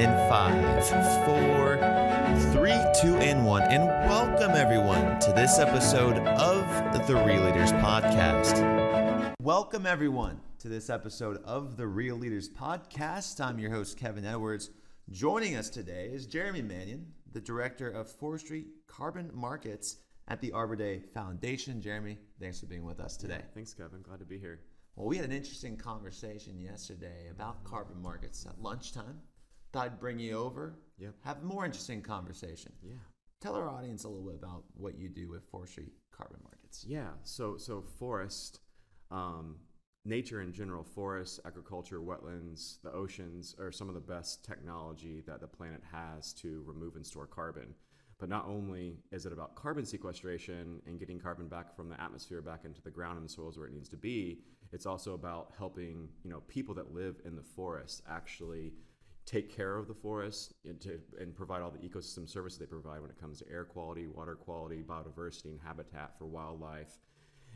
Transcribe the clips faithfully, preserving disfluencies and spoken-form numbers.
in five, four, three, two, and one. And welcome everyone to this episode of the Real Leaders Podcast. Welcome everyone to this episode of the Real Leaders Podcast. I'm your host, Kevin Edwards. Joining us today is Jeremy Mannion, the Director of Forestry Carbon Markets at the Arbor Day Foundation. Jeremy, thanks for being with us today. Yeah, thanks, Kevin. Glad to be here. Well, we had an interesting conversation yesterday about carbon markets at lunchtime. Thought I'd bring you over, yep. Have a more interesting conversation. Yeah. Tell our audience a little bit about what you do with forestry carbon markets. Yeah, so so forest, um, nature in general, forests, agriculture, wetlands, the oceans are some of the best technology that the planet has to remove and store carbon. But not only is it about carbon sequestration and getting carbon back from the atmosphere back into the ground and the soils where it needs to be, it's also about helping, you know, people that live in the forest actually take care of the forest and, to, and provide all the ecosystem services they provide when it comes to air quality, water quality, biodiversity, and habitat for wildlife.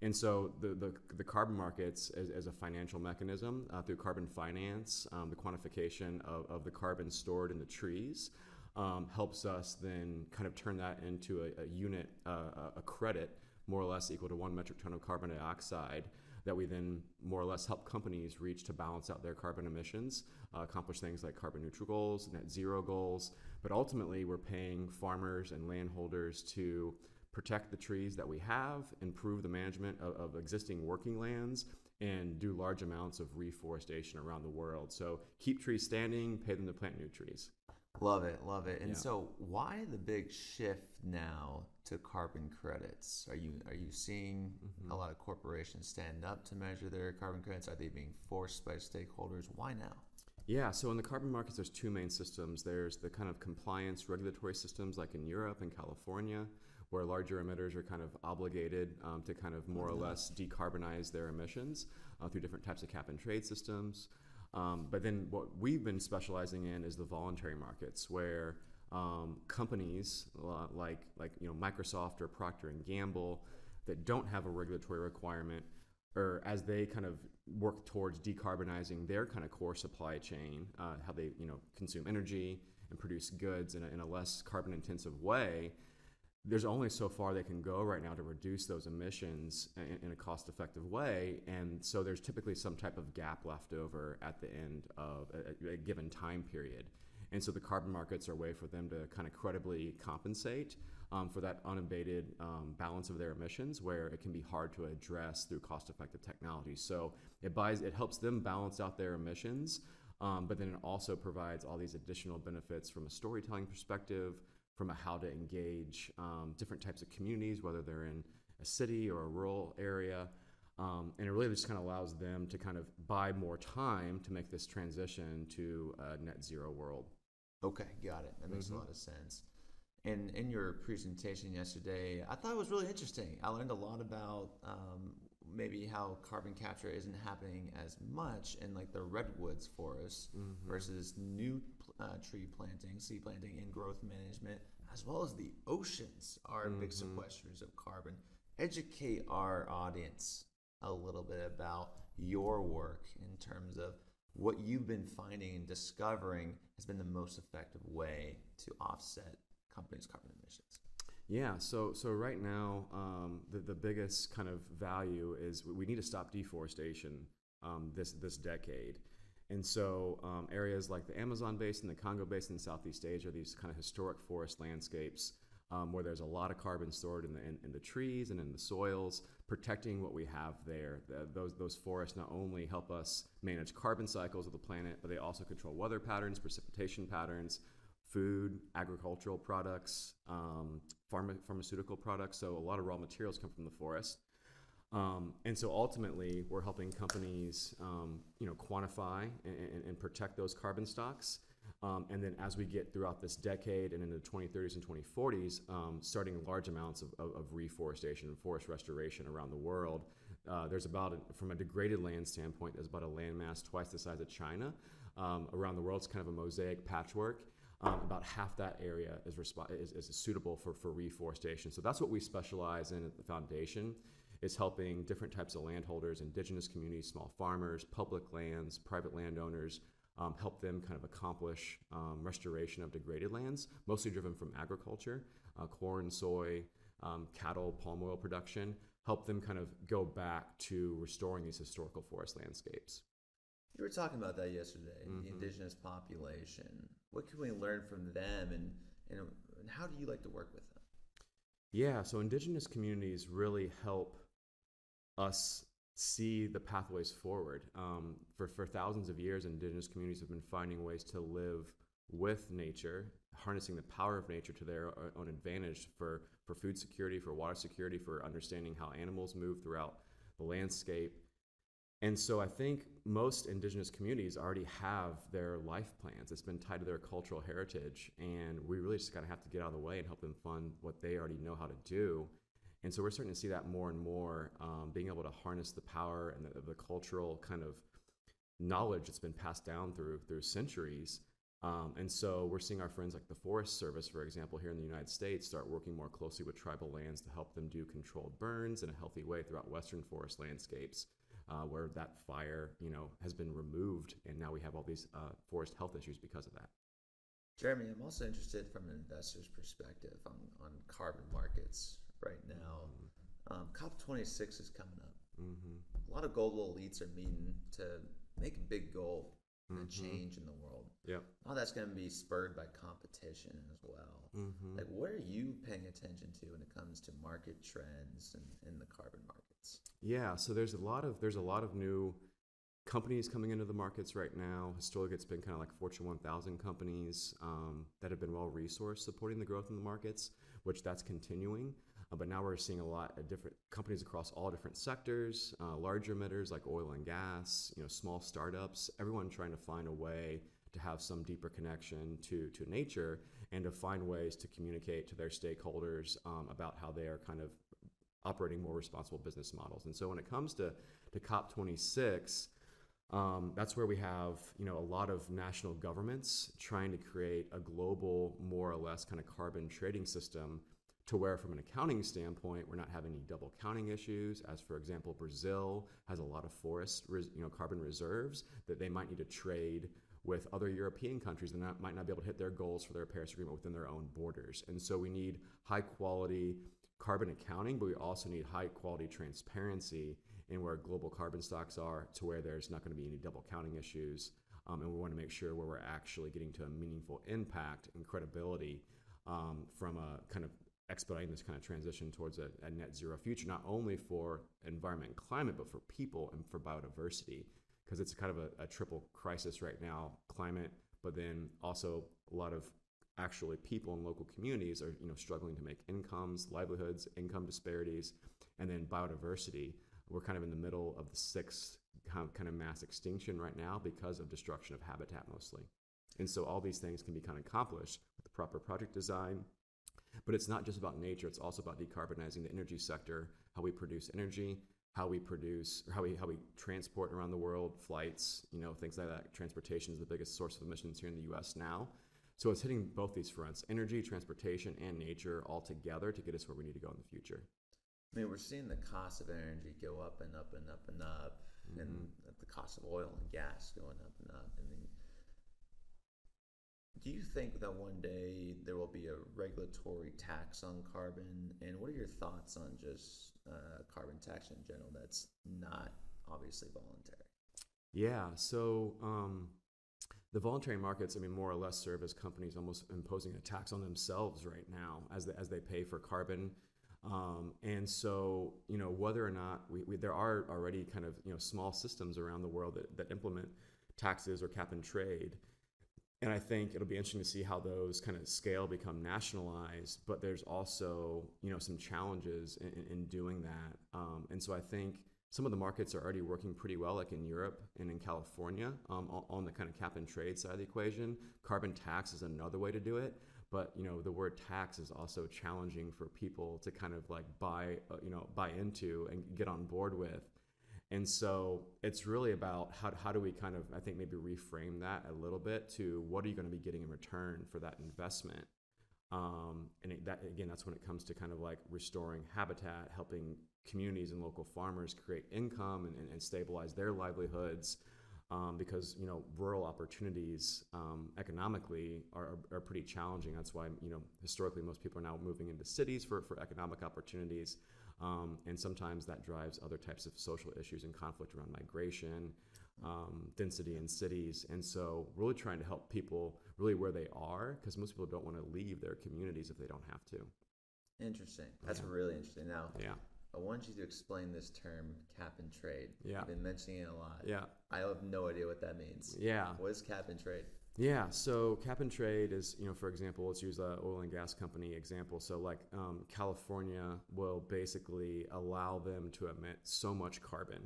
And so the the, the carbon markets as, as a financial mechanism uh, through carbon finance, um, the quantification of, of the carbon stored in the trees um, helps us then kind of turn that into a, a unit, uh, a credit, more or less equal to one metric ton of carbon dioxide, that we then more or less help companies reach to balance out their carbon emissions, uh, accomplish things like carbon neutral goals, net zero goals. But ultimately, we're paying farmers and landholders to protect the trees that we have, improve the management of, of existing working lands, and do large amounts of reforestation around the world. So keep trees standing, pay them to plant new trees. Love it, love it. And yeah. So why the big shift now to carbon credits? Are you are you seeing mm-hmm. a lot of corporations stand up to measure their carbon credits? Are they being forced by stakeholders? Why now? Yeah, so in the carbon markets, there's two main systems. There's the kind of compliance regulatory systems like in Europe and California, where larger emitters are kind of obligated um, to kind of more or less decarbonize their emissions uh, through different types of cap and trade systems. Um, but then what we've been specializing in is the voluntary markets, where um, companies uh, like like you know Microsoft or Procter and Gamble that don't have a regulatory requirement, or as they kind of work towards decarbonizing their kind of core supply chain, uh, how they you know consume energy and produce goods in a, in a less carbon intensive way. There's only so far they can go right now to reduce those emissions in, in a cost-effective way, and so there's typically some type of gap left over at the end of a, a given time period. And so the carbon markets are a way for them to kind of credibly compensate um, for that unabated um, balance of their emissions, where it can be hard to address through cost-effective technology. So it buys, it helps them balance out their emissions, um, but then it also provides all these additional benefits from a storytelling perspective, from a how to engage um, different types of communities, whether they're in a city or a rural area. Um, and it really just kind of allows them to kind of buy more time to make this transition to a net zero world. Okay, got it. That makes mm-hmm. a lot of sense. And in your presentation yesterday, I thought it was really interesting. I learned a lot about um, maybe how carbon capture isn't happening as much in like the redwoods forests mm-hmm. versus new Uh, tree planting, seed planting, and growth management, as well as the oceans are mm-hmm. big sequestrators of carbon. Educate our audience a little bit about your work in terms of what you've been finding and discovering has been the most effective way to offset companies' carbon emissions. Yeah, so so right now, um, the, the biggest kind of value is we need to stop deforestation um, this this decade. And so um, areas like the Amazon basin, the Congo basin in Southeast Asia, these kind of historic forest landscapes um, where there's a lot of carbon stored in the, in, in the trees and in the soils, protecting what we have there. The, those, those forests not only help us manage carbon cycles of the planet, but they also control weather patterns, precipitation patterns, food, agricultural products, um, pharma, pharmaceutical products. So a lot of raw materials come from the forest. Um, and so ultimately, we're helping companies, um, you know, quantify and, and, and protect those carbon stocks. Um, and then as we get throughout this decade and into the twenty thirties and twenty forties, um, starting large amounts of, of, of reforestation and forest restoration around the world. Uh, there's about, a, from a degraded land standpoint, there's about a landmass twice the size of China. Um, around the world, it's kind of a mosaic patchwork. Um, about half that area is, resp- is, is suitable for, for reforestation. So that's what we specialize in at the foundation. Is helping different types of landholders, indigenous communities, small farmers, public lands, private landowners um, help them kind of accomplish um, restoration of degraded lands, mostly driven from agriculture, uh, corn, soy, um, cattle, palm oil production, help them kind of go back to restoring these historical forest landscapes. You were talking about that yesterday, mm-hmm. the indigenous population. What can we learn from them, and, and and how do you like to work with them? Yeah, so indigenous communities really help us see the pathways forward. Um, for, for thousands of years, indigenous communities have been finding ways to live with nature, harnessing the power of nature to their own advantage for, for food security, for water security, for understanding how animals move throughout the landscape. And so I think most indigenous communities already have their life plans. It's been tied to their cultural heritage, and we really just kind of have to get out of the way and help them fund what they already know how to do. And so we're starting to see that more and more, um, being able to harness the power and the, the cultural kind of knowledge that's been passed down through through centuries. Um, and so we're seeing our friends like the Forest Service, for example, here in the United States, start working more closely with tribal lands to help them do controlled burns in a healthy way throughout Western forest landscapes. Uh, where that fire, you know, has been removed, and now we have all these uh, forest health issues because of that. Jeremy, I'm also interested from an investor's perspective on, on carbon markets right now. Mm-hmm. Um, COP twenty-six is coming up. Mm-hmm. A lot of global elites are meeting to make a big goal and mm-hmm. change in the world. Yep. All that's going to be spurred by competition as well. Mm-hmm. Like, what are you paying attention to when it comes to market trends and in the carbon market? Yeah, so there's a lot of there's a lot of new companies coming into the markets right now. Historically, it's been kind of like Fortune one thousand companies um, that have been well resourced, supporting the growth in the markets, which that's continuing. Uh, but now we're seeing a lot of different companies across all different sectors, uh, large emitters like oil and gas, you know, small startups, everyone trying to find a way to have some deeper connection to to nature and to find ways to communicate to their stakeholders um, about how they are kind of operating more responsible business models. And so when it comes to, to COP twenty-six, um, that's where we have, you know, a lot of national governments trying to create a global, more or less kind of carbon trading system to where from an accounting standpoint, we're not having any double counting issues. As for example, Brazil has a lot of forest, res, you know, carbon reserves that they might need to trade with other European countries that not, might not be able to hit their goals for their Paris agreement within their own borders. And so we need high quality carbon accounting, but we also need high quality transparency in where global carbon stocks are to where there's not going to be any double counting issues. Um, and we want to make sure where we're actually getting to a meaningful impact and credibility um, from a kind of expediting this kind of transition towards a, a net zero future, not only for environment and climate, but for people and for biodiversity, because it's kind of a, a triple crisis right now, climate, but then also a lot of actually people in local communities are, you know, struggling to make incomes, livelihoods, income disparities, and then biodiversity. We're kind of in the middle of the sixth kind of mass extinction right now because of destruction of habitat mostly. And so all these things can be kind of accomplished with the proper project design. But it's not just about nature. It's also about decarbonizing the energy sector, how we produce energy, how we produce, how we how we transport around the world, flights, you know, things like that. Transportation is the biggest source of emissions here in the U S now. So it's hitting both these fronts, energy, transportation, and nature all together to get us where we need to go in the future. I mean, we're seeing the cost of energy go up and up and up and up, mm-hmm. and the cost of oil and gas going up and up. I mean, do you think that one day there will be a regulatory tax on carbon? And what are your thoughts on just uh, carbon tax in general that's not obviously voluntary? Yeah, so... Um... The voluntary markets, I mean, more or less serve as companies almost imposing a tax on themselves right now as the, as they pay for carbon. Um, and so, you know, whether or not we, we there are already kind of, you know, small systems around the world that, that implement taxes or cap and trade. And I think it'll be interesting to see how those kind of scale become nationalized. But there's also, you know, some challenges in, in doing that. Um, and so I think some of the markets are already working pretty well, like in Europe and in California, um, on the kind of cap and trade side of the equation. Carbon tax is another way to do it. But, you know, the word tax is also challenging for people to kind of like buy, uh, you know, buy into and get on board with. And so it's really about how, how do we kind of, I think, maybe reframe that a little bit to what are you going to be getting in return for that investment? Um, and it, that, again, that's when it comes to kind of like restoring habitat, helping communities and local farmers create income and, and, and stabilize their livelihoods, um, because, you know, rural opportunities um, economically are, are pretty challenging. That's why, you know, historically most people are now moving into cities for, for economic opportunities. Um, and sometimes that drives other types of social issues and conflict around migration, um, density in cities. And so really trying to help people really where they are, because most people don't want to leave their communities if they don't have to. Interesting. That's yeah. really interesting. Now, yeah. I want you to explain this term, cap and trade. Yeah. I've been mentioning it a lot. Yeah. I have no idea what that means. Yeah. What is cap and trade? Yeah. So cap and trade is, you know, for example, let's use an oil and gas company example. So like um, California will basically allow them to emit so much carbon.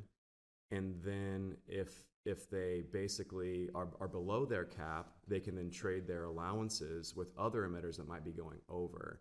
And then if if they basically are, are below their cap, they can then trade their allowances with other emitters that might be going over.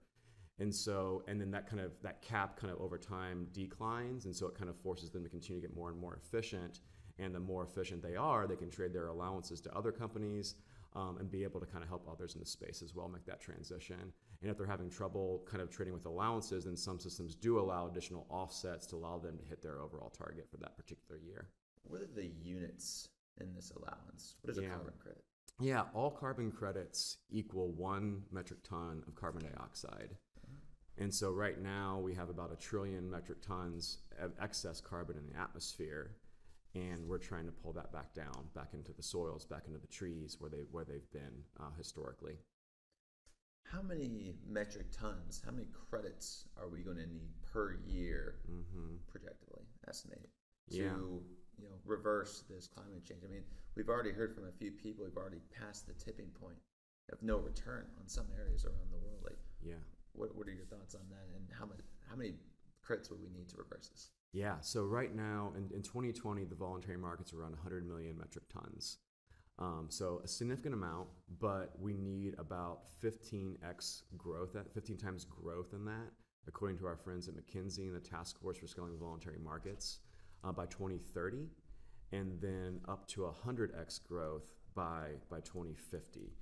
And so, and then that kind of, that cap kind of over time declines. And so it kind of forces them to continue to get more and more efficient. And the more efficient they are, they can trade their allowances to other companies um, and be able to kind of help others in the space as well, make that transition. And if they're having trouble kind of trading with allowances, then some systems do allow additional offsets to allow them to hit their overall target for that particular year. What are the units in this allowance? What is yeah. a carbon credit? Yeah, all carbon credits equal one metric ton of carbon dioxide. And so right now we have about a trillion metric tons of excess carbon in the atmosphere, and we're trying to pull that back down, back into the soils, back into the trees where, they, where they've been uh, historically. How many metric tons, how many credits are we going to need per year, mm-hmm. projectively estimated, to yeah. you know, reverse this climate change? I mean, we've already heard from a few people, we've already passed the tipping point of no return on some areas around the world. Like, yeah. What What are your thoughts on that, and how much how many credits would we need to reverse this? Yeah, so right now in, in twenty twenty, the voluntary market's around one hundred million metric tons, um, so a significant amount. But we need about fifteen x growth, at fifteen times growth in that, according to our friends at McKinsey and the Task Force for Scaling Voluntary Markets, uh, by twenty thirty, and then up to one hundred x growth by by twenty fifty.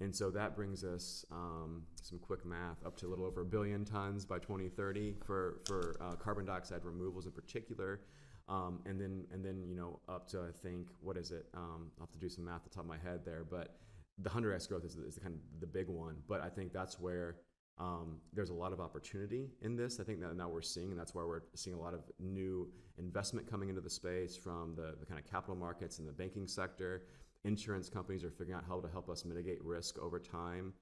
And so that brings us, um, some quick math, up to a little over a billion tons by twenty thirty for, for uh, carbon dioxide removals in particular. Um, and then, and then you know, up to, I think, what is it? Um, I'll have to do some math off the top of my head there. But the one hundred x growth is, is the kind of the big one. But I think that's where um, there's a lot of opportunity in this. I think that now we're seeing, and that's why we're seeing a lot of new investment coming into the space from the, the kind of capital markets and the banking sector. Insurance companies are figuring out how to help us mitigate risk over time.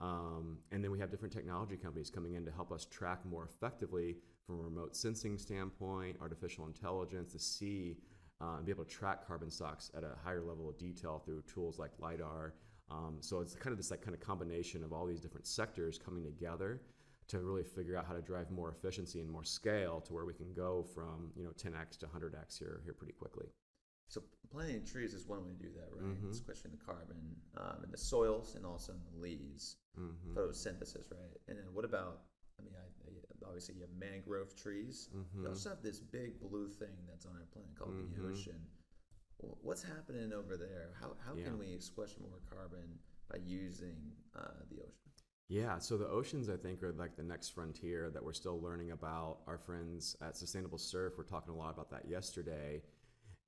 Um, and then we have different technology companies coming in to help us track more effectively from a remote sensing standpoint, artificial intelligence, to see uh, and be able to track carbon stocks at a higher level of detail through tools like LiDAR. Um, so it's kind of this like, kind of combination of all these different sectors coming together to really figure out how to drive more efficiency and more scale to where we can go from, you know, ten x to one hundred x here, here pretty quickly. So planting trees is one way to do that, right? Mm-hmm. Squishing the carbon um, in the soils and also in the leaves. Mm-hmm. Photosynthesis, right? And then what about, I mean, I, I, obviously you have mangrove trees. Mm-hmm. You also have this big blue thing that's on our planet called mm-hmm. the ocean. What's happening over there? How, how yeah. can we squish more carbon by using uh, the ocean? Yeah, so the oceans, I think, are like the next frontier that we're still learning about. Our friends at Sustainable Surf were talking a lot about that yesterday.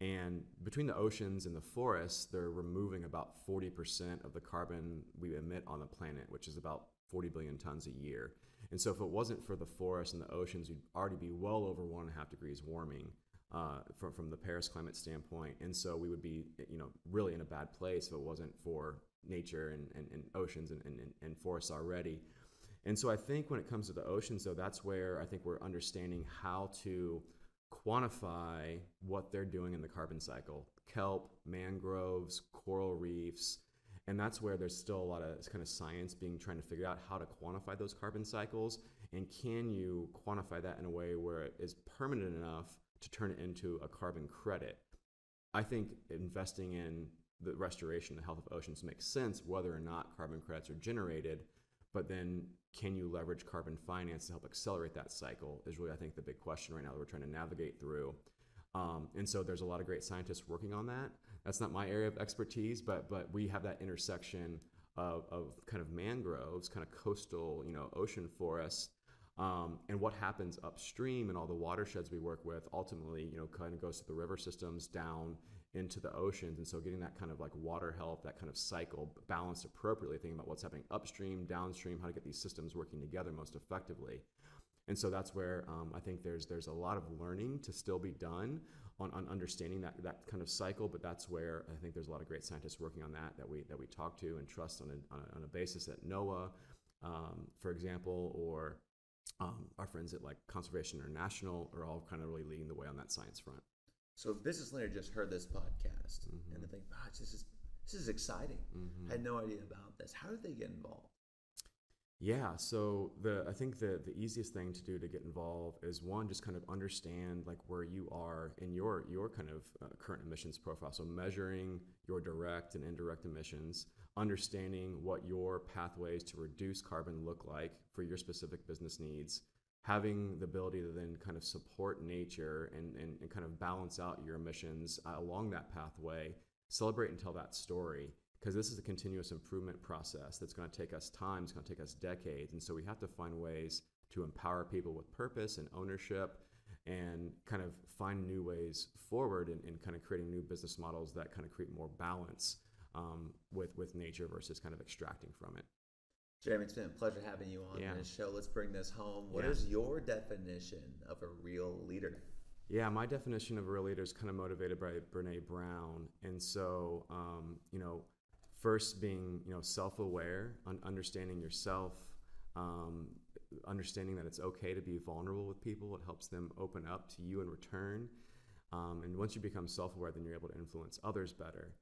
And between the oceans and the forests, they're removing about forty percent of the carbon we emit on the planet, which is about forty billion tons a year. And so if it wasn't for the forests and the oceans, we'd already be well over one and a half degrees warming uh, from, from the Paris climate standpoint. And so we would be, you know, really in a bad place if it wasn't for nature and, and, and oceans and, and, and forests already. And so I think when it comes to the oceans, though, that's where I think we're understanding how to quantify what they're doing in the carbon cycle. Kelp, mangroves, coral reefs, and that's where there's still a lot of kind of science being trying to figure out how to quantify those carbon cycles, and can you quantify that in a way where it is permanent enough to turn it into a carbon credit. I think investing in the restoration, the health of oceans makes sense whether or not carbon credits are generated, but then can you leverage carbon finance to help accelerate that cycle is really, I think, the big question right now that we're trying to navigate through. Um, and so there's a lot of great scientists working on that. That's not my area of expertise, but but we have that intersection of, of kind of mangroves, kind of coastal, you know, ocean forests, um, and what happens upstream and all the watersheds we work with ultimately, you know, kind of goes to the river systems down into the oceans. And so getting that kind of like water health, that kind of cycle balanced appropriately, thinking about what's happening upstream, downstream, how to get these systems working together most effectively. And so that's where um, I think there's there's a lot of learning to still be done on, on understanding that, that kind of cycle. But that's where I think there's a lot of great scientists working on that that we that we talk to and trust on a, on a, on a basis at NOAA, um, for example, or um, our friends at like Conservation International are all kind of really leading the way on that science front. So if business leader just heard this podcast mm-hmm. and they think, "Wow, this is this is exciting! Mm-hmm. I had no idea about this. How did they get involved?" Yeah, so the I think the the easiest thing to do to get involved is one, just kind of understand like where you are in your your kind of uh, current emissions profile. So measuring your direct and indirect emissions, understanding what your pathways to reduce carbon look like for your specific business needs, having the ability to then kind of support nature and and, and kind of balance out your emissions uh, along that pathway, celebrate and tell that story. Because this is a continuous improvement process that's going to take us time, it's going to take us decades. And so we have to find ways to empower people with purpose and ownership and kind of find new ways forward and, and kind of creating new business models that kind of create more balance um, with, with nature versus kind of extracting from it. Jeremy, it's been a pleasure having you on yeah. this show. Let's bring this home. What yeah. is your definition of a real leader? Yeah, my definition of a real leader is kind of motivated by Brené Brown. And so, um, you know, first being, you know, self-aware, un- understanding yourself, um, understanding that it's okay to be vulnerable with people. It helps them open up to you in return. Um, and once you become self-aware, then you're able to influence others better.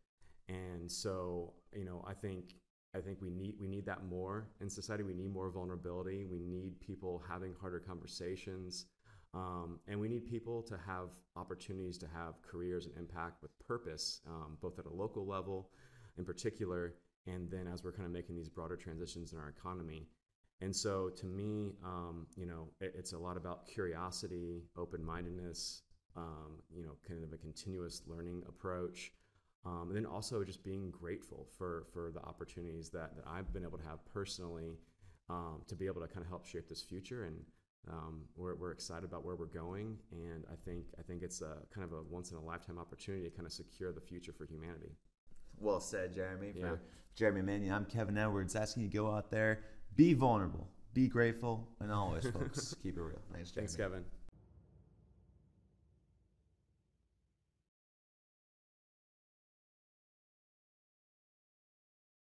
And so, you know, I think I think we need we need that more in society. We need more vulnerability. We need people having harder conversations. Um, and we need people to have opportunities to have careers and impact with purpose, um, both at a local level in particular, and then as we're kind of making these broader transitions in our economy. And so to me, um, you know, it, it's a lot about curiosity, open-mindedness, um, you know, kind of a continuous learning approach. Um, and then also just being grateful for for the opportunities that, that I've been able to have personally um, to be able to kind of help shape this future. And um, we're, we're excited about where we're going. And I think I think it's a kind of a once-in-a-lifetime opportunity to kind of secure the future for humanity. Well said, Jeremy. For yeah. Jeremy Mannion, I'm Kevin Edwards, asking you to go out there, be vulnerable, be grateful, and always, folks, keep it real. Thanks, Jeremy. Thanks, Kevin.